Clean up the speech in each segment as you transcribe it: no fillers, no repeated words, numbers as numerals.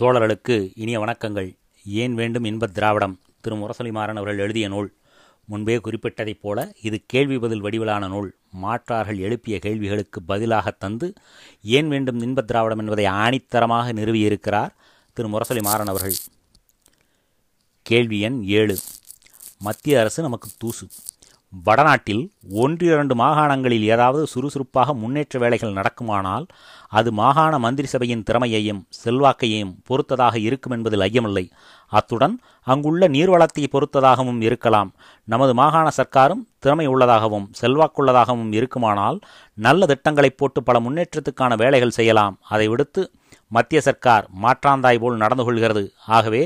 தோழர்களுக்கு இனிய வணக்கங்கள். ஏன் வேண்டும் இன்பத் திராவிடம் திரு முரசொலி மாறன் அவர்கள் எழுதிய நூல். முன்பே குறிப்பிட்டதைப் போல இது கேள்வி பதில் வடிவிலான நூல். மாற்றார்கள் எழுப்பிய கேள்விகளுக்கு பதிலாக தந்து ஏன் வேண்டும் இன்பத் திராவிடம் என்பதை ஆணித்தரமாக நிறுவியிருக்கிறார் திரு முரசொலி மாறன் அவர்கள். கேள்வி எண் 7. மத்திய அரசு நமக்கு தூசு. வடநாட்டில் ஒன்றிரண்டு மாகாணங்களில் ஏதாவது சுறுசுறுப்பாக முன்னேற்ற வேலைகள் நடக்குமானால் அது மாகாண மந்திரி சபையின் திறமையையும் செல்வாக்கையையும் பொறுத்ததாக இருக்கும் என்பதில் ஐயமில்லை. அத்துடன் அங்குள்ள நீர்வளத்தை பொறுத்ததாகவும் இருக்கலாம். நமது மாகாண சர்க்காரும் திறமை உள்ளதாகவும் செல்வாக்குள்ளதாகவும் இருக்குமானால் நல்ல திட்டங்களை போட்டு பல முன்னேற்றத்துக்கான வேலைகள் செய்யலாம். அதை விடுத்து மத்திய சர்க்கார் மாற்றாந்தாய் போல் நடந்து கொள்கிறது. ஆகவே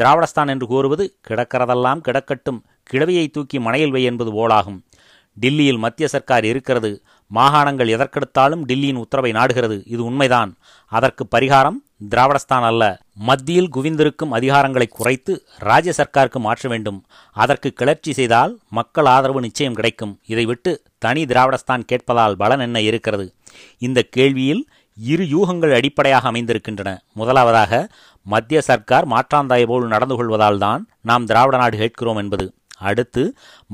திராவிடஸ்தான் என்று கூறுவது கிடக்கிறதெல்லாம் கிடக்கட்டும், கிழவியை தூக்கி மனையில் வை என்பது போலாகும். டில்லியில் மத்திய சர்க்கார் இருக்கிறது. மாகாணங்கள் எதற்கெடுத்தாலும் டில்லியின் உத்தரவை நாடுகிறது. இது உண்மைதான். அதற்கு பரிகாரம் திராவிடஸ்தான் அல்ல, மத்தியில் குவிந்திருக்கும் அதிகாரங்களை குறைத்து ராஜ்ய சர்க்காருக்கு மாற்ற வேண்டும். அதற்கு கிளர்ச்சி செய்தால் மக்கள் ஆதரவு நிச்சயம் கிடைக்கும். இதை விட்டு தனி திராவிடஸ்தான் கேட்பதால் பலன் என்ன இருக்கிறது? இந்த கேள்வியில் இரு யூகங்கள் அடிப்படையாக அமைந்திருக்கின்றன. முதலாவதாக, மத்திய சர்க்கார் மாற்றாந்தாய் போல் நடந்து கொள்வதால் தான் நாம் திராவிட நாடு கேட்கிறோம் என்பது. அடுத்து,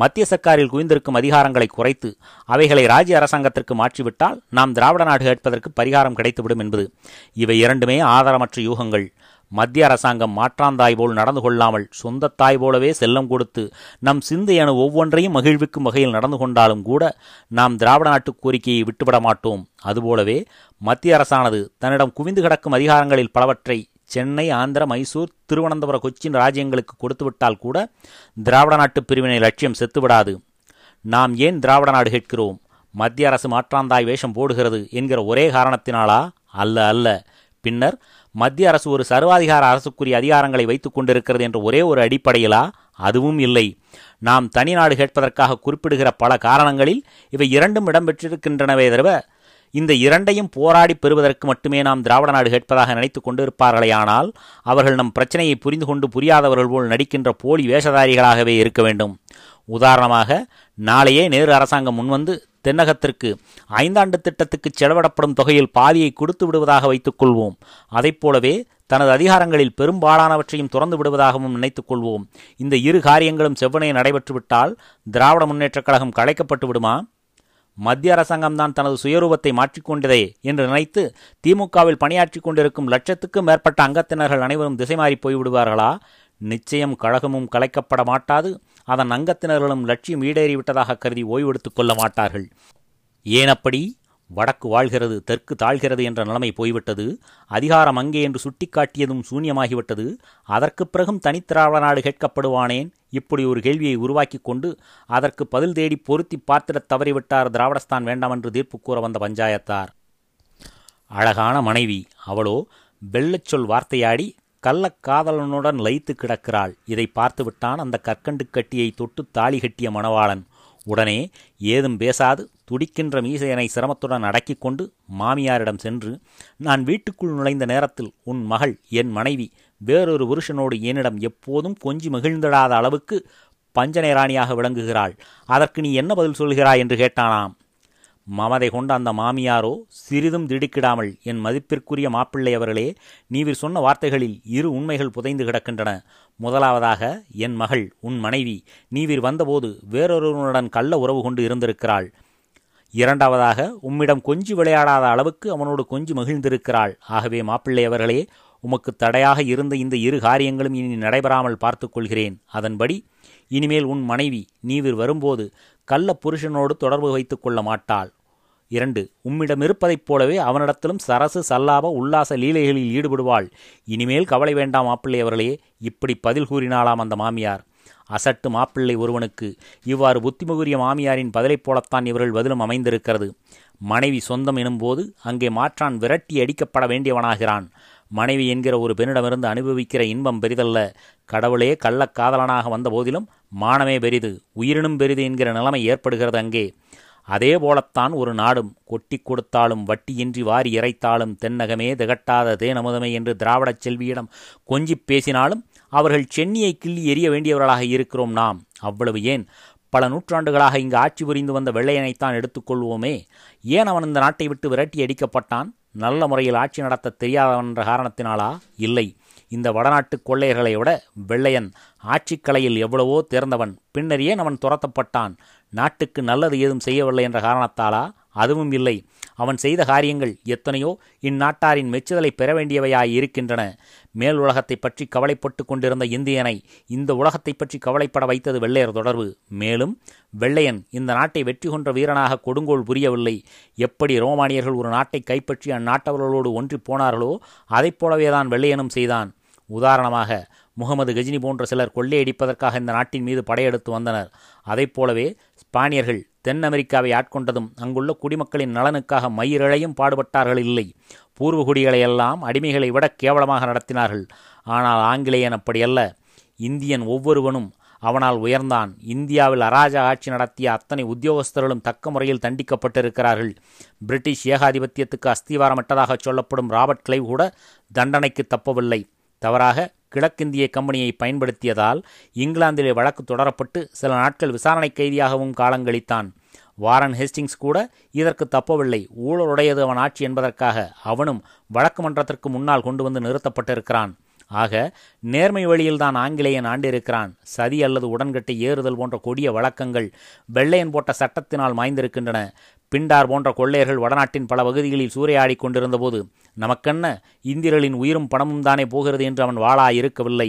மத்திய சர்க்காரில் குவிந்திருக்கும் அதிகாரங்களை குறைத்து அவைகளை ராஜ்ய அரசாங்கத்திற்கு மாற்றிவிட்டால் நாம் திராவிட நாடு கேட்பதற்கு பரிகாரம் கிடைத்துவிடும் என்பது. இவை இரண்டுமே ஆதாரமற்ற யூகங்கள். மத்திய அரசாங்கம் மாற்றாந்தாய் போல் நடந்து கொள்ளாமல் சொந்தத்தாய் போலவே செல்லம் கொடுத்து நம் சிந்து என ஒவ்வொன்றையும் மகிழ்விக்கும் வகையில் நடந்து கொண்டாலும் கூட நாம் திராவிட நாட்டு கோரிக்கையை விட்டுவிட மாட்டோம். அதுபோலவே மத்திய அரசானது தன்னிடம் குவிந்து கிடக்கும் அதிகாரங்களில் பலவற்றை சென்னை, ஆந்திர, மைசூர், திருவனந்தபுரம், கொச்சின் ராஜ்யங்களுக்கு கொடுத்துவிட்டால் கூட திராவிட நாட்டு பிரிவினை லட்சியம் செத்துவிடாது. நாம் ஏன் திராவிட நாடு கேட்கிறோம்? மத்திய அரசு மாற்றாந்தாய் வேஷம் போடுகிறது என்கிற ஒரே காரணத்தினாலா? அல்ல அல்ல. பின்னர் மத்திய அரசு ஒரு சர்வாதிகார அரசுக்குரிய அதிகாரங்களை வைத்துக் கொண்டிருக்கிறது என்ற ஒரே ஒரு அடிப்படையிலா? அதுவும் இல்லை. நாம் தனி நாடு கேட்பதற்காக குறிப்பிடுகிற பல காரணங்களில் இவை இரண்டும் இடம்பெற்றிருக்கின்றனவே தவிர இந்த இரண்டையும் போராடி பெறுவதற்கு மட்டுமே நாம் திராவிட நாடு கேட்பதாக நினைத்து கொண்டிருப்பார்களேயானால் அவர்கள் நம் பிரச்சனையை புரிந்து கொண்டு புரியாதவர்கள் போல் நடிக்கின்ற போலி வேஷதாரிகளாகவே இருக்க வேண்டும். உதாரணமாக, நாளையே நேரு அரசாங்கம் முன்வந்து தென்னகத்திற்கு 5 ஆண்டு திட்டத்துக்கு செலவிடப்படும் தொகையில் பாதியை கொடுத்து விடுவதாக வைத்துக் கொள்வோம். அதைப்போலவே தனது அதிகாரங்களில் பெரும்பாலானவற்றையும் துறந்து விடுவதாகவும் நினைத்துக் கொள்வோம். இந்த இரு காரியங்களும் செவ்வனே நடைபெற்றுவிட்டால் திராவிட முன்னேற்றக் கழகம் கலைக்கப்பட்டு விடுமா? மத்திய அரசாங்கம்தான் தனது சுயரூபத்தை மாற்றிக்கொண்டதே என்று நினைத்து திமுகவில் பணியாற்றி கொண்டிருக்கும் லட்சத்துக்கும் மேற்பட்ட அங்கத்தினர்கள் அனைவரும் திசை மாறி போய்விடுவார்களா? நிச்சயம் கழகமும் கலைக்கப்பட மாட்டாது. அதன் அங்கத்தினர்களும் லட்சியம் ஈடேறிவிட்டதாக கருதி ஓய்வெடுத்துக் கொள்ள மாட்டார்கள். ஏனப்படி? வடக்கு வாழ்கிறது, தெற்கு தாழ்கிறது என்ற நிலைமை போய்விட்டது. அதிகாரம் அங்கே என்று சுட்டிக்காட்டியதும் சூன்யமாகிவிட்டது. அதற்கு பிறகும் தனித்திராவிட நாடு கேட்கப்படுவானேன்? இப்படி ஒரு கேள்வியை உருவாக்கி கொண்டு அதற்கு பதில் தேடி பொருத்தி பார்த்திட தவறிவிட்டார் திராவிடஸ்தான் வேண்டாம் என்று தீர்ப்பு கூற வந்த பஞ்சாயத்தார். அழகான மனைவி அவளோ வெள்ளச்சொல் வார்த்தையாடி கள்ளக்காதலனுடன் லயித்து கிடக்கிறாள். இதை பார்த்துவிட்டான் அந்த கற்கண்டு கட்டியை தொட்டு தாலி கட்டிய மணவாளன். உடனே ஏதும் பேசாது துடிக்கின்ற மீசையனை சிரமத்துடன் அடக்கி கொண்டு மாமியாரிடம் சென்று, நான் வீட்டுக்குள் நுழைந்த நேரத்தில் உன் மகள், என் மனைவி, வேறொரு புருஷனோடு என்னிடம் எப்போதும் கொஞ்சி மகிழ்ந்திடாத அளவுக்கு பஞ்சனை ராணியாக விளங்குகிறாள். அதற்கு நீ என்ன பதில் சொல்கிறாய் என்று கேட்டானாம். மமதை கொண்ட அந்த மாமியாரோ சிறிதும் திடுக்கிடாமல், என் மதிப்பிற்குரிய மாப்பிள்ளை அவர்களே, நீவிர் சொன்ன வார்த்தைகளில் இரு உண்மைகள் புதைந்து கிடக்கின்றன. முதலாவதாக, என் மகள், உன் மனைவி, நீவிர் வந்தபோது வேறொருவனுடன் கள்ள உறவு கொண்டு இருந்திருக்கிறாள். இரண்டாவதாக, உம்மிடம் கொஞ்சி விளையாடாத அளவுக்கு அவனோடு கொஞ்சி மகிழ்ந்திருக்கிறாள். ஆகவே மாப்பிள்ளை அவர்களே, உமக்கு தடையாக இருந்த இந்த இரு காரியங்களும் இனி நடைபெறாமல் பார்த்துக்கொள்கிறேன். அதன்படி இனிமேல் உன் மனைவி நீவிர் வரும்போது கள்ள புருஷனோடு தொடர்பு வைத்துக் கொள்ள மாட்டாள். 2, உம்மிடம் இருப்பதைப் போலவே அவனிடத்திலும் சரசு சல்லாப உல்லாச லீலைகளில் ஈடுபடுவாள். இனிமேல் கவலை வேண்டாம் மாப்பிள்ளை அவர்களே. இப்படி பதில் கூறினாளாம் அந்த மாமியார். அசட்டு மாப்பிள்ளை ஒருவனுக்கு இவ்வாறு புத்திமுகரிய மாமியாரின் பதிலைப் போலத்தான் இவர்கள் பதிலும் அமைந்திருக்கிறது. மனைவி சொந்தம் எனும்போது அங்கே மாற்றான் விரட்டி அடிக்கப்பட வேண்டியவனாகிறான். மனைவி என்கிற ஒரு பெண்ணிடமிருந்து அனுபவிக்கிற இன்பம் பெரிதல்ல. கடவுளே கள்ளக்காதலனாக வந்த போதிலும் மானமே பெரிது, உயிரினும் பெரிது என்கிற நிலைமை ஏற்படுகிறது அங்கே. அதே போலத்தான் ஒரு நாடும். கொட்டி கொடுத்தாலும் வட்டியின்றி வாரி இறைத்தாலும் தென்னகமே திகட்டாத தேனமுதமே என்று திராவிடச் செல்வியிடம் கொஞ்சி பேசினாலும் அவர்கள் சென்னியை கிள்ளி எறிய வேண்டியவர்களாக இருக்கிறோம் நாம். அவ்வளவு ஏன், பல நூற்றாண்டுகளாக இங்கு ஆட்சி புரிந்து வந்த வெள்ளையனைத்தான் எடுத்துக்கொள்வோமே. ஏன் அவன் இந்த நாட்டை விட்டு விரட்டி அடிக்கப்பட்டான்? நல்ல முறையில் ஆட்சி நடத்த தெரியாதவன்ற காரணத்தினாலா? இல்லை. இந்த வடநாட்டு கொள்ளையர்களை விட வெள்ளையன் ஆட்சிக்கலையில் எவ்வளவோ தேர்ந்தவன். பின்னர் ஏன் அவன் துரத்தப்பட்டான்? நாட்டுக்கு நல்லது ஏதும் செய்யவில்லை என்ற காரணத்தாலா? அதுவும் இல்லை. அவன் செய்த காரியங்கள் எத்தனையோ இந்நாட்டாரின் மெச்சுதலை பெற வேண்டியவையாய் இருக்கின்றன. மேல் உலகத்தை பற்றி கவலைப்பட்டு கொண்டிருந்த இந்தியனை இந்த உலகத்தை பற்றி கவலைப்பட வைத்தது வெள்ளையர் தொடர்பு. மேலும் வெள்ளையன் இந்த நாட்டை வெற்றி கொன்ற வீரனாக கொடுங்கோல் புரியவில்லை. எப்படி ரோமானியர்கள் ஒரு நாட்டை கைப்பற்றி அந்நாட்டவர்களோடு ஒன்றி போனார்களோ அதைப் போலவேதான் வெள்ளையனும் செய்தான். உதாரணமாக முகமது கஜினி போன்ற சிலர் கொள்ளையடிப்பதற்காக இந்த நாட்டின் மீது படையெடுத்து வந்தனர். அதைப்போலவே ஸ்பானியர்கள் தென் அமெரிக்காவை ஆட்கொண்டதும் அங்குள்ள குடிமக்களின் நலனுக்காக மயிரிழையும் பாடுபட்டார்கள். இல்லை, பூர்வகுடிகளையெல்லாம் அடிமைகளை விட கேவலமாக நடத்தினார்கள். ஆனால் ஆங்கிலேயன் அப்படியல்ல. இந்தியன் ஒவ்வொருவனும் அவனால் உயர்ந்தான். இந்தியாவில் அராஜ ஆட்சி நடத்திய அத்தனை உத்தியோகஸ்தர்களும் தக்க முறையில் தண்டிக்கப்பட்டிருக்கிறார்கள். பிரிட்டிஷ் ஏகாதிபத்தியத்துக்கு அஸ்திவாரமற்றதாக சொல்லப்படும் ராபர்ட் கிளைவ் கூட தண்டனைக்கு தப்பவில்லை. தவறாக கிழக்கிந்திய கம்பெனியை பயன்படுத்தியதால் இங்கிலாந்திலே வழக்கு தொடரப்பட்டு சில நாட்கள் விசாரணை கைதியாகவும் காலங்கழித்தான். வாரன் ஹேஸ்டிங்ஸ் கூட இதற்கு தப்பவில்லை. ஊழலுடையது அவன் ஆட்சி என்பதற்காக அவனும் வழக்கு மன்றத்திற்கு முன்னால் கொண்டு வந்து நிறுத்தப்பட்டிருக்கிறான். ஆக நேர்மை வழியில்தான் ஆங்கிலேயன் ஆண்டிருக்கிறான். சதி அல்லது உடன்கட்டை ஏறுதல் போன்ற கொடிய வழக்கங்கள் வெள்ளையன் போட்ட சட்டத்தினால் மாய்ந்திருக்கின்றன. பிண்டார் போன்ற கொள்ளையர்கள் வடநாட்டின் பல பகுதிகளில் சூறையாடி கொண்டிருந்த போது நமக்கென்ன, இந்தியர்களின் உயிரும் பணமும் தானே போகிறது என்று அவன் வாளா இருக்கவில்லை.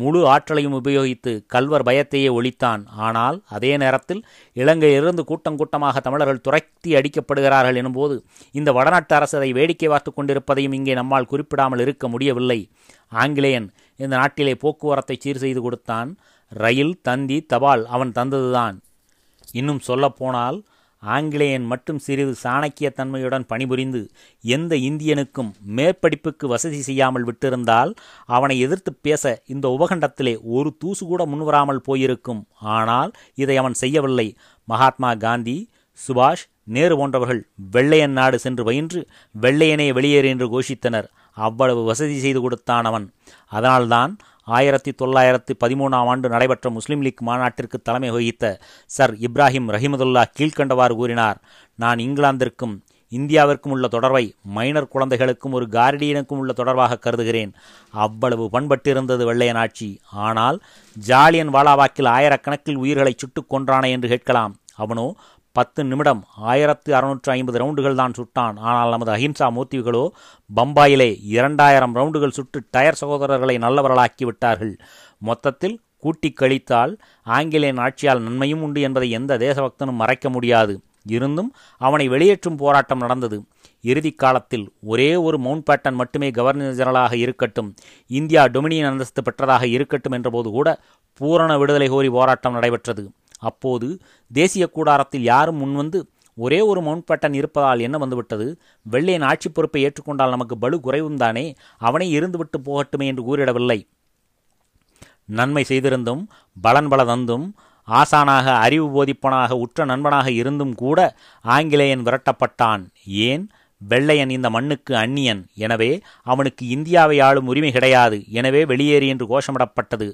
முழு ஆற்றலையும் உபயோகித்து கல்வர் பயத்தையே ஒழித்தான். ஆனால் அதே நேரத்தில் இலங்கையிலிருந்து கூட்டம் கூட்டமாக தமிழர்கள் துரத்தி அடிக்கப்படுகிறார்கள் எனும்போது இந்த வடநாட்டு அரசு அதை வேடிக்கை பார்த்து கொண்டிருப்பதையும் இங்கே நம்மால் குறிப்பிடாமல் இருக்க முடியவில்லை. ஆங்கிலேயன் இந்த நாட்டிலே போக்குவரத்தை சீர் செய்து கொடுத்தான். ரயில், தந்தி, தபால் அவன் தந்ததுதான். இன்னும் சொல்லப்போனால் ஆங்கிலேயன் மட்டும் சிறிது சாணக்கிய தன்மையுடன் பணிபுரிந்து எந்த இந்தியனுக்கும் மேற்படிப்புக்கு வசதி செய்யாமல் விட்டிருந்தால் அவனை எதிர்த்து பேச இந்த உபகண்டத்திலே ஒரு தூசு கூட முன்வராமல் போயிருக்கும். ஆனால் இதை அவன் செய்யவில்லை. மகாத்மா காந்தி, சுபாஷ், நேரு போன்றவர்கள் வெள்ளையன் நாடு சென்று பயின்று வெள்ளையனே வெளியேறு என்று கோஷித்தனர். அவ்வளவு வசதி செய்து கொடுத்தான் அவன். அதனால்தான் 1913ஆம் ஆண்டு நடைபெற்ற முஸ்லீம் லீக் மாநாட்டிற்கு தலைமை வகித்த சர் இப்ராஹிம் ரஹிமதுல்லா கீழ்கண்டவாறு கூறினார்: நான் இங்கிலாந்திற்கும் இந்தியாவிற்கும் உள்ள தொடர்பை மைனர் குழந்தைகளுக்கும் ஒரு கார்டியனுக்கும் உள்ள தொடர்பாக கருதுகிறேன். அவ்வளவு பண்பட்டிருந்தது வெள்ளையன் ஆட்சி. ஆனால் ஜாலியன் வாலாபாக்கில் ஆயிரக்கணக்கில் உயிர்களை சுட்டுக் கொன்றானே என்று கேட்கலாம். அவனோ 10 நிமிடம் 1650 ரவுண்டுகள் தான் சுட்டான். ஆனால் நமது அஹிம்சா மூர்த்திகளோ பம்பாயிலே 2000 ரவுண்டுகள் சுட்டு டயர் சகோதரர்களை நல்லவர்களாக்கி விட்டார்கள். மொத்தத்தில் கூட்டி கழித்தால் ஆங்கிலேயன் ஆட்சியால் நன்மையும் உண்டு என்பதை எந்த தேசபக்தனும் மறைக்க முடியாது. இருந்தும் அவனை வெளியேற்றும் போராட்டம் நடந்தது. இறுதி காலத்தில் ஒரே ஒரு மவுண்ட் பேட்டன் மட்டுமே கவர்னர் ஜெனரலாக இருக்கட்டும், இந்தியா டொமினியன் அந்தஸ்து பெற்றதாக இருக்கட்டும் என்றபோது கூட பூரண விடுதலை கோரி போராட்டம் நடைபெற்றது. அப்போது தேசிய கூடாரத்தில் யாரும் முன்வந்து ஒரே ஒரு மவுண்ட் பேட்டன் இருப்பதால் என்ன வந்துவிட்டது, வெள்ளையன் ஆட்சி பொறுப்பை ஏற்றுக்கொண்டால் நமக்கு பலு குறைவும் தானே, அவனை இருந்துவிட்டு போகட்டுமே என்று கூறிடவில்லை. நன்மை செய்திருந்தும் பலன் பல தந்தும் ஆசானாக, அறிவு போதிப்பனாக, உற்ற நண்பனாக இருந்தும் கூட ஆங்கிலேயன் விரட்டப்பட்டான். ஏன்? வெள்ளையன் இந்த மண்ணுக்கு அந்நியன். எனவே அவனுக்கு இந்தியாவை ஆளும் உரிமை கிடையாது. எனவே வெளியேறு என்று கோஷமிடப்பட்டது.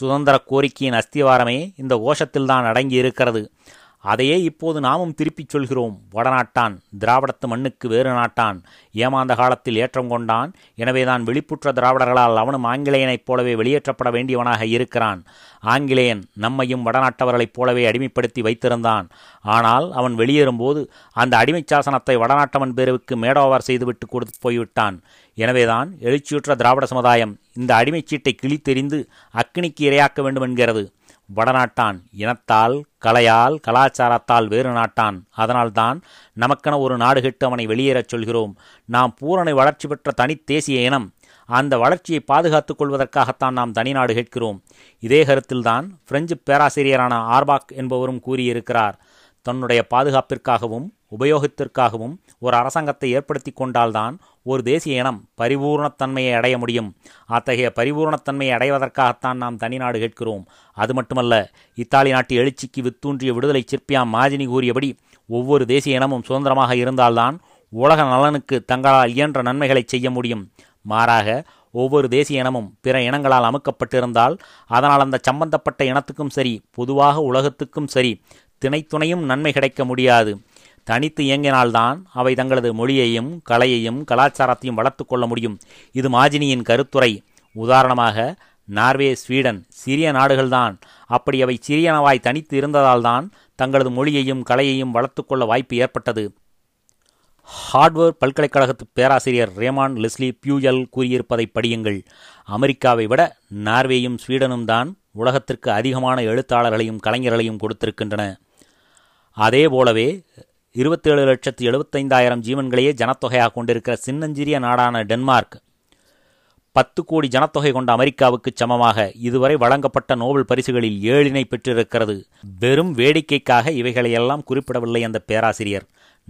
சுதந்திர கோரிக்கையின் அஸ்திவாரமே இந்த கோஷத்தில்தான் அடங்கி இருக்கிறது. அதையே இப்போது நாமும் திருப்பிச் சொல்கிறோம். வடநாட்டான் திராவிடத்து மண்ணுக்கு வேறு நாட்டான், ஏமாந்த காலத்தில் ஏற்றம் கொண்டான். எனவே தான் வெளிப்புற்ற திராவிடர்களால் அவனும் ஆங்கிலேயனைப் போலவே வெளியேற்றப்பட வேண்டியவனாக இருக்கிறான். ஆங்கிலேயன் நம்மையும் வடநாட்டவர்களைப் போலவே அடிமைப்படுத்தி வைத்திருந்தான். ஆனால் அவன் வெளியேறும்போது அந்த அடிமைச்சாசனத்தை வடநாட்டவன் பேருக்கு மேடோவர் செய்துவிட்டு கொடுத்து போய்விட்டான். எனவேதான் எழுச்சியுற்ற திராவிட சமுதாயம் இந்த அடிமைச்சீட்டை கிழித்தெறிந்து அக்னிக்கு இரையாக்க வேண்டும் என்கிறது. வடநாட்டான் இனத்தால், கலையால், கலாச்சாரத்தால் வேறு நாட்டான். அதனால்தான் நமக்கென ஒரு நாடு கெட்டு அவனை வெளியேறச் சொல்கிறோம். நாம் பூரண வளர்ச்சி பெற்ற தனித்தேசிய இனம். அந்த வளர்ச்சியை பாதுகாத்துக் கொள்வதற்காகத்தான் நாம் தனி நாடு கேட்கிறோம். இதே கருத்தில்தான் பிரெஞ்சு பேராசிரியரான ஆர்பாக் என்பவரும் கூறியிருக்கிறார்: தன்னுடைய பாதுகாப்பிற்காகவும் உபயோகத்திற்காகவும் ஒரு அரசாங்கத்தை ஏற்படுத்தி கொண்டால்தான் ஒரு தேசிய இனம் பரிபூர்ணத்தன்மையை அடைய முடியும். அத்தகைய பரிபூர்ணத்தன்மையை அடைவதற்காகத்தான் நாம் தனிநாடு கேட்கிறோம். அது மட்டுமல்ல, இத்தாலி நாட்டு எழுச்சிக்கு வித்தூன்றிய விடுதலை சிற்பியாம் மாஜினி கூறியபடி ஒவ்வொரு தேசிய இனமும் சுதந்திரமாக இருந்தால்தான் உலக நலனுக்கு தங்களால் இயன்ற நன்மைகளை செய்ய முடியும். மாறாக ஒவ்வொரு தேசிய இனமும் பிற இனங்களால் அமுக்கப்பட்டிருந்தால் அதனால் அந்த சம்பந்தப்பட்ட இனத்துக்கும் சரி, பொதுவாக உலகத்துக்கும் சரி, திணைத்துணையும் நன்மை கிடைக்க முடியாது. தனித்து இயங்கினால்தான் அவை தங்களது மொழியையும் கலையையும் கலாச்சாரத்தையும் வளர்த்து கொள்ள முடியும். இது மாஜினியின் கருத்துரை. உதாரணமாக நார்வே, ஸ்வீடன் சிறிய நாடுகள்தான். அப்படி அவை சிறியனவாய் தனித்து இருந்ததால்தான் தங்களது மொழியையும் கலையையும் வளர்த்து கொள்ள வாய்ப்பு ஏற்பட்டது. ஹார்ட்வேர்ட் பல்கலைக்கழகத்து பேராசிரியர் ரேமான் லெஸ்லி பியூயல் கூறியிருப்பதை படியுங்கள். அமெரிக்காவை விட நார்வேயும் ஸ்வீடனும் தான் உலகத்திற்கு அதிகமான எழுத்தாளர்களையும் கலைஞர்களையும் கொடுத்திருக்கின்றன. அதே போலவே 27,75,000 ஜீவன்களையே ஜனத்தொகையாக கொண்டிருக்கிற சின்னஞ்சிறிய நாடான டென்மார்க் 10 கோடி ஜனத்தொகை கொண்ட அமெரிக்காவுக்கு சமமாக இதுவரை வழங்கப்பட்ட நோபல் பரிசுகளில் 7 பெற்றிருக்கிறது. வெறும் வேடிக்கைக்காக இவைகளையெல்லாம் குறிப்பிடவில்லை அந்த பேராசிரியர்.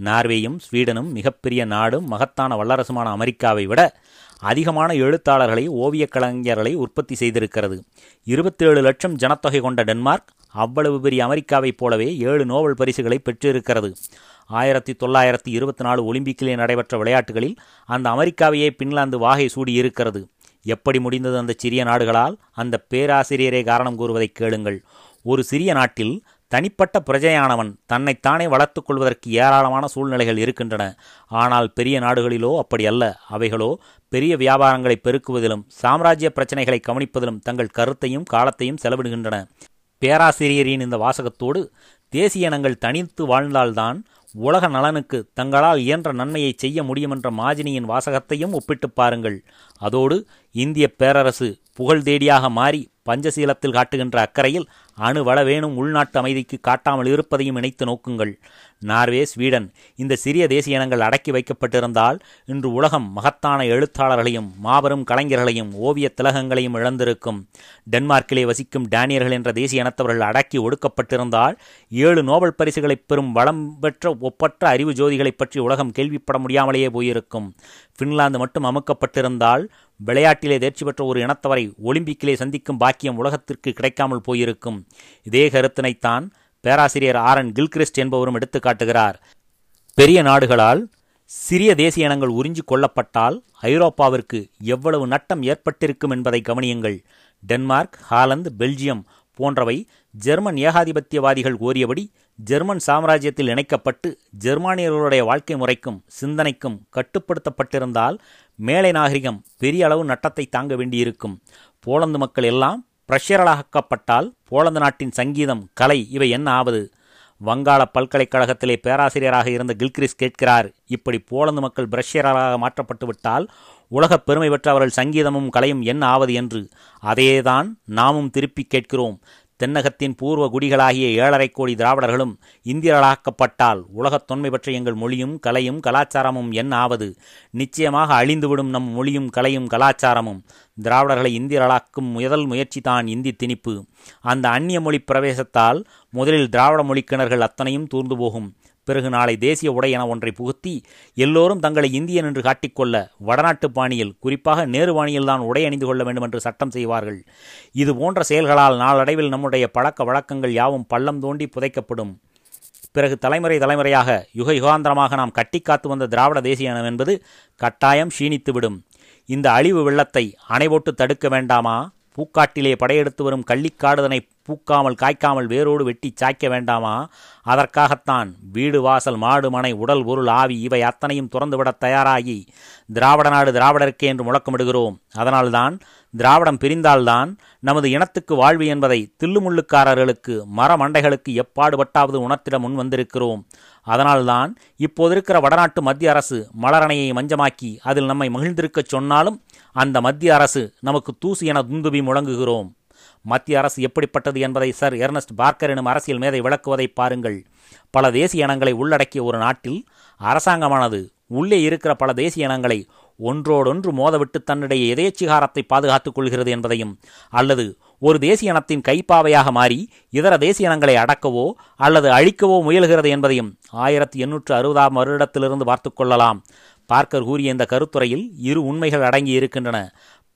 நார்வேயும் ஸ்வீடனும் மிகப்பெரிய நாடும் மகத்தான வல்லரசுமான அமெரிக்காவை விட அதிகமான எழுத்தாளர்களை, ஓவியக் கலைஞர்களை உற்பத்தி செய்திருக்கிறது. 27 லட்சம் ஜனத்தொகை கொண்ட டென்மார்க் அவ்வளவு பெரிய அமெரிக்காவைப் போலவே 7 நோபல் பரிசுகளை பெற்றிருக்கிறது. 1924 ஒலிம்பிக்கிலே நடைபெற்ற விளையாட்டுகளில் அந்த அமெரிக்காவையே பின்லாந்து வாகை சூடியிருக்கிறது. எப்படி முடிந்தது அந்த சிறிய நாடுகளால்? அந்த பேராசிரியரே காரணம் கூறுவதை கேளுங்கள். ஒரு சிறிய நாட்டில் தனிப்பட்ட பிரஜையானவன் தன்னைத்தானே வளர்த்து கொள்வதற்கு ஏராளமான சூழ்நிலைகள் இருக்கின்றன. ஆனால் பெரிய நாடுகளிலோ அப்படி அல்ல. அவைகளோ பெரிய வியாபாரங்களை பெருக்குவதிலும் சாம்ராஜ்ய பிரச்சனைகளை கவனிப்பதிலும் தங்கள் கருத்தையும் காலத்தையும் செலவிடுகின்றன. பேராசிரியரின் இந்த வாசகத்தோடு தேசிய இனங்கள் தனித்து வாழ்ந்தால்தான் உலக நலனுக்கு தங்களால் இயன்ற நன்மையை செய்ய முடியும் என்ற மாஜினியின் வாசகத்தையும் ஒப்பிட்டு பாருங்கள். அதோடு இந்திய பேரரசு புகழ் தேடியாக மாறி பஞ்சசீலத்தில் காட்டுகின்ற அக்கறையில் அணுவள வேணும் உள்நாட்டு அமைதிக்கு காட்டாமல் இருப்பதையும் இணைத்து நோக்குங்கள். நார்வே, ஸ்வீடன் இந்த சிறிய தேசிய இனங்கள் அடக்கி வைக்கப்பட்டிருந்தால் இன்று உலகம் மகத்தான எழுத்தாளர்களையும் மாபெரும் கலைஞர்களையும் ஓவிய திலகங்களையும் இழந்திருக்கும். டென்மார்க்கிலே வசிக்கும் டேனியர்கள் என்ற தேசிய இனத்தவர்கள் அடக்கி ஒடுக்கப்பட்டிருந்தால் 7 நோபல் பரிசுகளை பெறும் வளம் பெற்ற ஒப்பற்ற அறிவு ஜோதிகளை பற்றி உலகம் கேள்விப்பட முடியாமலேயே போயிருக்கும். பின்லாந்து மட்டும் அமுக்கப்பட்டிருந்தால் விளையாட்டிலே தேர்ச்சி பெற்ற ஒரு இனத்தவரை ஒலிம்பிக்கிலே சந்திக்கும் பாக்கியம் உலகத்திற்கு கிடைக்காமல் போயிருக்கும். இதே கருத்தினைத்தான் பேராசிரியர் ஆர் என் கில்கிரிஸ்ட் என்பவரும் எடுத்து காட்டுகிறார். பெரிய நாடுகளால் சிறிய தேசிய இனங்கள் உறிஞ்சி கொள்ளப்பட்டால் ஐரோப்பாவிற்கு எவ்வளவு நட்டம் ஏற்பட்டிருக்கும் என்பதை கவனியுங்கள். டென்மார்க், ஹாலந்து, பெல்ஜியம் போன்றவை ஜெர்மன் ஏகாதிபத்தியவாதிகள் கோரியபடி ஜெர்மன் சாம்ராஜ்யத்தில் இணைக்கப்பட்டு ஜெர்மானியர்களுடைய வாழ்க்கை முறைக்கும் சிந்தனைக்கும் கட்டுப்படுத்தப்பட்டிருந்தால் மேலை நாகரிகம் பெரிய அளவு நட்டத்தை தாங்க வேண்டியிருக்கும். போலந்து மக்கள் எல்லாம் பிரஷியர்களாக்கப்பட்டால் போலந்து நாட்டின் சங்கீதம், கலை இவை என்ன ஆவது? வங்காள பல்கலைக்கழகத்திலே பேராசிரியராக இருந்த கில்கிரிஸ்ட் கேட்கிறார், இப்படி போலந்து மக்கள் பிரஷியர்களாக மாற்றப்பட்டுவிட்டால் உலகப் பெருமை பெற்ற அவர்கள் சங்கீதமும் கலையும் என்ன ஆவது என்று. அதேதான் நாமும் திருப்பி கேட்கிறோம். தென்னகத்தின் பூர்வ குடிகளாகிய 7.5 கோடி திராவிடர்களும் இந்தியர்களாக்கப்பட்டால் உலகத் தொன்மை பெற்ற எங்கள் மொழியும் கலையும் கலாச்சாரமும் என்ன ஆவது? நிச்சயமாக அழிந்துவிடும் நம் மொழியும் கலையும் கலாச்சாரமும். திராவிடர்களை இந்தியர்களாக்கும் முதல் முயற்சி தான் இந்தி திணிப்பு. அந்த அந்நிய மொழி பிரவேசத்தால் முதலில் திராவிட மொழி கிணறுகள் அத்தனையும் தூர்ந்து போகும். பிறகு நாளை தேசிய உடை என ஒன்றை புகுத்தி எல்லோரும் தங்களை இந்தியன் என்று காட்டிக்கொள்ள வடநாட்டு பாணியில், குறிப்பாக நேரு பாணியில் தான் உடை அணிந்து கொள்ள வேண்டும் என்று சட்டம் செய்வார்கள். இது போன்ற செயல்களால் நாளடைவில் நம்முடைய பழக்க வழக்கங்கள் யாவும் பள்ளம் தோண்டி புதைக்கப்படும். பிறகு தலைமுறை தலைமுறையாக, யுக யுகாந்திரமாக நாம் கட்டி காத்து வந்த திராவிட தேசிய இனம் என்பது கட்டாயம் க்ஷீணித்துவிடும். இந்த அழிவு வெள்ளத்தை அணைபோட்டு தடுக்க வேண்டாமா? பூக்காட்டிலே படையெடுத்து வரும் கள்ளிக்காடுதனை பூக்காமல் காய்க்காமல் வேரோடு வெட்டி சாய்க்க வேண்டாமா? அதற்காகத்தான் வீடு, வாசல், மாடு, மனை, உடல், பொருள், ஆவி இவை அத்தனையும் துறந்துவிட தயாராகி திராவிட நாடு திராவிடருக்கே என்று முழக்கமிடுகிறோம். அதனால்தான் திராவிடம் பிரிந்தால்தான் நமது இனத்துக்கு வாழ்வு என்பதை தில்லுமுள்ளுக்காரர்களுக்கு, மரமண்டைகளுக்கு எப்பாடுபட்டாவது உணர்த்திட முன் வந்திருக்கிறோம். அதனால்தான் இப்போதிருக்கிற வடநாட்டு மத்திய அரசு மலரணையை மஞ்சமாக்கி அதில் நம்மை மகிழ்ந்திருக்க சொன்னாலும் அந்த மத்திய அரசு நமக்கு தூசு என துந்துபி முழங்குகிறோம். மத்திய அரசு எப்படிப்பட்டது என்பதை சர் எர்னஸ்ட் பார்க்கர் எனும் அரசியல் மேதை விளக்குவதை பாருங்கள். பல தேசிய இனங்களை உள்ளடக்கிய ஒரு நாட்டில் அரசாங்கமானது உள்ளே இருக்கிற பல தேசிய இனங்களை ஒன்றோடொன்று மோதவிட்டு தன்னுடைய எதேச்சிகாரத்தை பாதுகாத்துக் கொள்கிறது என்பதையும், அல்லது ஒரு தேசிய இனத்தின் கைப்பாவையாக மாறி இதர தேசிய இனங்களை அடக்கவோ அல்லது அழிக்கவோ முயல்கிறது என்பதையும் 1860ஆம் வருடத்திலிருந்து பார்த்து கொள்ளலாம். பார்க்கர் கூறிய இந்த கருத்துரையில் 2 உண்மைகள் அடங்கி இருக்கின்றன.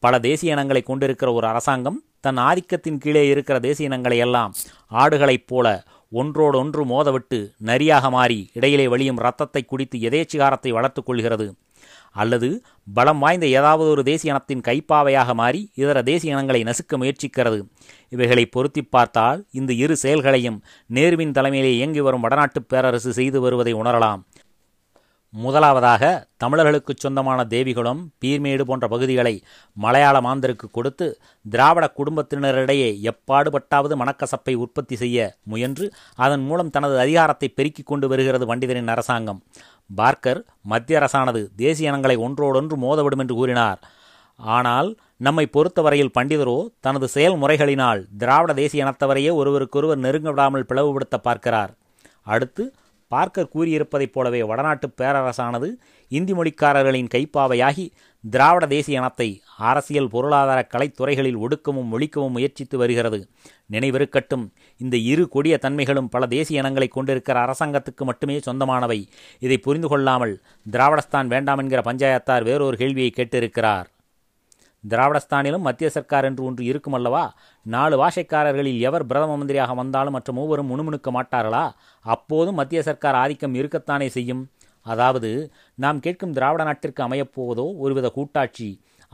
பல தேசிய இனங்களை கொண்டிருக்கிற ஒரு அரசாங்கம் தன் ஆதிக்கத்தின் கீழே இருக்கிற தேசிய இனங்களை எல்லாம் ஆடுகளைப் போல ஒன்றோடொன்று மோதவிட்டு நரியாக மாறி இடையிலே வழியும் இரத்தத்தை குடித்து எதேச்சிகாரத்தை வளர்த்துக் கொள்கிறது. அல்லது பலம் வாய்ந்த ஏதாவது ஒரு தேசிய இனத்தின் கைப்பாவையாக மாறி இதர தேசிய இனங்களை நசுக்க முயற்சிக்கிறது. இவைகளை பொருத்தி பார்த்தால் இந்த இரு செயல்களையும் நேருவின் தலைமையிலே இயங்கி வரும் வடநாட்டு பேரரசு செய்து வருவதை உணரலாம். முதலாவதாக, தமிழர்களுக்கு சொந்தமான தேவிகுளம், பீர்மேடு போன்ற பகுதிகளை மலையாள மாந்தருக்கு கொடுத்து திராவிட குடும்பத்தினரிடையே எப்பாடுபட்டாவது மனக்கசப்பை உற்பத்தி செய்ய முயன்று அதன் மூலம் தனது அதிகாரத்தை பெருக்கிக் கொண்டு வருகிறது பண்டிதரின் அரசாங்கம். பார்க்கர், மத்திய அரசானது தேசிய இனங்களை ஒன்றோடொன்று மோதவிடும் என்று கூறினார். ஆனால் நம்மை பொறுத்தவரையில் பண்டிதரோ தனது செயல்முறைகளினால் திராவிட தேசிய இனத்தவரையே ஒருவருக்கொருவர் நெருங்க விடாமல் பிளவுபடுத்த பார்க்கிறார். அடுத்து, பார்க்கர் கூறியிருப்பதைப் போலவே வடநாட்டு பேரரசானது இந்தி மொழிக்காரர்களின் கைப்பாவையாகி திராவிட தேசிய இனத்தை அரசியல், பொருளாதார, கலைத்துறைகளில் ஒடுக்கவும் ஒழிக்கவும் முயற்சித்து வருகிறது. நினைவிருக்கட்டும், இந்த இரு கொடிய தன்மைகளும் பல தேசிய இனங்களை கொண்டிருக்கிற அரசாங்கத்துக்கு மட்டுமே சொந்தமானவை. இதை புரிந்து கொள்ளாமல் திராவிடஸ்தான் வேண்டாம் என்கிற பஞ்சாயத்தார் வேறொரு கேள்வியை கேட்டிருக்கிறார். திராவிடஸ்தானிலும் மத்திய சர்க்கார் என்று ஒன்று இருக்கும் அல்லவா? 4 பாஷைக்காரர்களில் எவர் பிரதம மந்திரியாக வந்தாலும் மற்ற மூவரும் முணுமுணுக்க மாட்டார்களா? அப்போதும் மத்திய சர்க்கார் ஆதிக்கம் இருக்கத்தானே செய்யும். அதாவது, நாம் கேட்கும் திராவிட நாட்டிற்கு அமையப்போவதோ ஒருவித கூட்டாட்சி.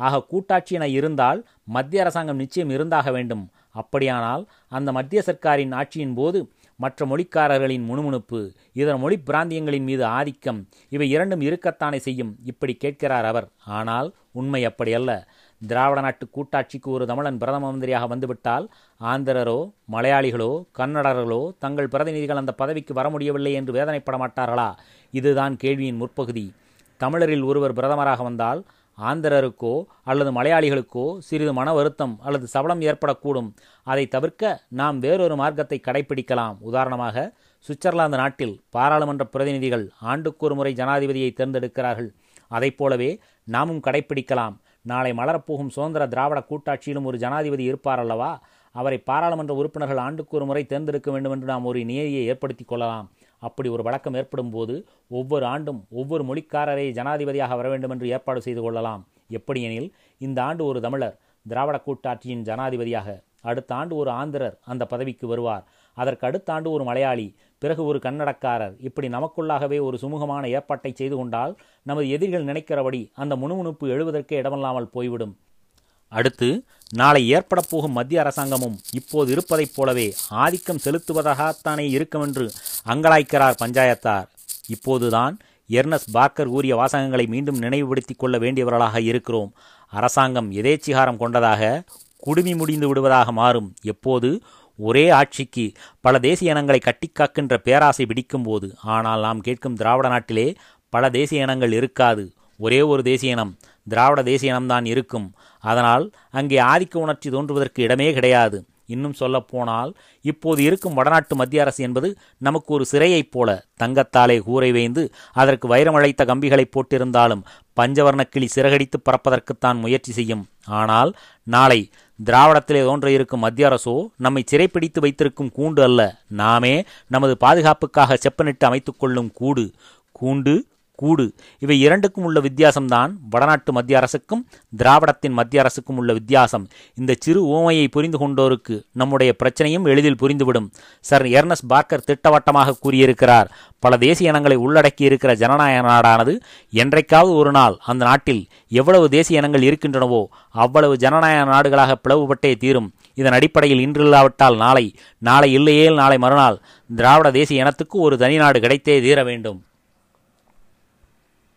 ஆக, கூட்டாட்சி என இருந்தால் மத்திய அரசாங்கம் நிச்சயம் இருந்தாக வேண்டும். அப்படியானால் அந்த மத்திய சர்க்காரின் ஆட்சியின் போது மற்ற மொழிக்காரர்களின் முணுமுணுப்பு, இதர மொழி பிராந்தியங்களின் மீது ஆதிக்கம், இவை இரண்டும் இருக்கத்தானே செய்யும். இப்படி கேட்கிறார் அவர். ஆனால் உண்மை அப்படியல்ல. திராவிட நாட்டு கூட்டாட்சிக்கு ஒரு தமிழன் பிரதம மந்திரியாக வந்துவிட்டால் ஆந்திரரோ, மலையாளிகளோ, கன்னடர்களோ தங்கள் பிரதிநிதிகள் அந்த பதவிக்கு வர முடியவில்லை என்று வேதனைப்பட மாட்டார்களா? இதுதான் கேள்வியின் முற்பகுதி. தமிழரில் ஒருவர் பிரதமராக வந்தால் ஆந்திரருக்கோ அல்லது மலையாளிகளுக்கோ சிறிது மன வருத்தம் அல்லது சபலம் ஏற்படக்கூடும். அதை தவிர்க்க நாம் வேறொரு மார்க்கத்தை கடைப்பிடிக்கலாம். உதாரணமாக, சுவிட்சர்லாந்து நாட்டில் பாராளுமன்ற பிரதிநிதிகள் ஆண்டுக்கு ஒரு முறை ஜனாதிபதியை தேர்ந்தெடுக்கிறார்கள். அதைப்போலவே நாமும் கடைப்பிடிக்கலாம். நாளை மலரப்போகும் சுதந்திர திராவிட கூட்டாட்சியிலும் ஒரு ஜனாதிபதி இருப்பார் அல்லவா? அவரை பாராளுமன்ற உறுப்பினர்கள் ஆண்டுக்கு ஒரு முறை தேர்ந்தெடுக்க வேண்டும் என்று நாம் ஒரு நியதியை ஏற்படுத்தி கொள்ளலாம். அப்படி ஒரு வழக்கம் ஏற்படும் போது ஒவ்வொரு ஆண்டும் ஒவ்வொரு மொழிக்காரரை ஜனாதிபதியாக வர வேண்டும் என்று ஏற்பாடு செய்து கொள்ளலாம். எப்படியெனில், இந்த ஆண்டு ஒரு தமிழர் திராவிட கூட்டாட்சியின் ஜனாதிபதியாக, அடுத்த ஆண்டு ஒரு ஆந்திரர் அந்த பதவிக்கு வருவார், அதற்கு அடுத்த ஆண்டு ஒரு மலையாளி, பிறகு ஒரு கன்னடக்காரர், இப்படி நமக்குள்ளாகவே ஒரு சுமூகமான ஏற்பாட்டை செய்து கொண்டால் நமது எதிரிகள் நினைக்கிறபடி அந்த முணுமுணுப்பு எழுவதற்கே இடமில்லாமல் போய்விடும். அடுத்து, நாளை ஏற்பட போகும் மத்திய அரசாங்கமும் இப்போது இருப்பதைப் போலவே ஆதிக்கம் செலுத்துவதாகத்தானே இருக்கும் என்று அங்கலாய்க்கிறார் பஞ்சாயத்தார். இப்போதுதான் எர்னஸ்ட் பார்க்கர் கூறிய வாசகங்களை மீண்டும் நினைவுபடுத்திக் கொள்ள வேண்டியவர்களாக இருக்கிறோம். அரசாங்கம் எதேச்சிகாரம் கொண்டதாக, குடுமி முடிந்து விடுவதாக மாறும். எப்போது ஒரே ஆட்சிக்கு பல தேசிய இனங்களை கட்டிக்காக்கின்ற பேராசை பிடிக்கும் போது. ஆனால் நாம் கேட்கும் திராவிட நாட்டிலே பல தேசிய இனங்கள் இருக்காது. ஒரே ஒரு தேசிய இனம், திராவிட தேசிய இனம்தான் இருக்கும். அதனால் அங்கே ஆதிக்க உணர்ச்சி தோன்றுவதற்கு இடமே கிடையாது. இன்னும் சொல்லப்போனால், இப்போது இருக்கும் வடநாட்டு மத்திய அரசு என்பது நமக்கு ஒரு சிறையைப் போல தங்கத்தாலே கூரை வேய்ந்து அதற்கு வைரமழைத்த கம்பிகளை போட்டிருந்தாலும் பஞ்சவர்ணக்கிளி சிறகடித்து பறப்பதற்குத்தான் முயற்சி செய்யும். ஆனால் நாளை திராவிடத்திலே தோன்ற இருக்கும் மத்திய அரசோ நம்மை சிறைப்பிடித்து வைத்திருக்கும் கூண்டு அல்ல, நாமே நமது பாதுகாப்புக்காக செப்பனிட்டு அமைத்துக்கொள்ளும் கூடு. கூண்டு இவை இரண்டுக்கும் உள்ள வித்தியாசம்தான் வடநாட்டு மத்திய அரசுக்கும் திராவிடத்தின் மத்திய அரசுக்கும் உள்ள வித்தியாசம். இந்த சிறு ஓமையை புரிந்து கொண்டோருக்கு நம்முடைய பிரச்சனையும் எளிதில் புரிந்துவிடும். சர் எர்னஸ்ட் பார்க்கர் திட்டவட்டமாக கூறியிருக்கிறார், பல தேசிய இனங்களை உள்ளடக்கி இருக்கிற ஜனநாயக நாடானது என்றைக்காவது ஒரு நாள் அந்த நாட்டில் எவ்வளவு தேசிய இனங்கள் இருக்கின்றனவோ அவ்வளவு ஜனநாயக நாடுகளாக பிளவுபட்டே தீரும். இதன் அடிப்படையில் இன்றில்லாவிட்டால் நாளை, நாளை இல்லையேல் நாளை மறுநாள் திராவிட தேசிய இனத்துக்கு ஒரு தனி நாடு கிடைத்தே தீர வேண்டும்.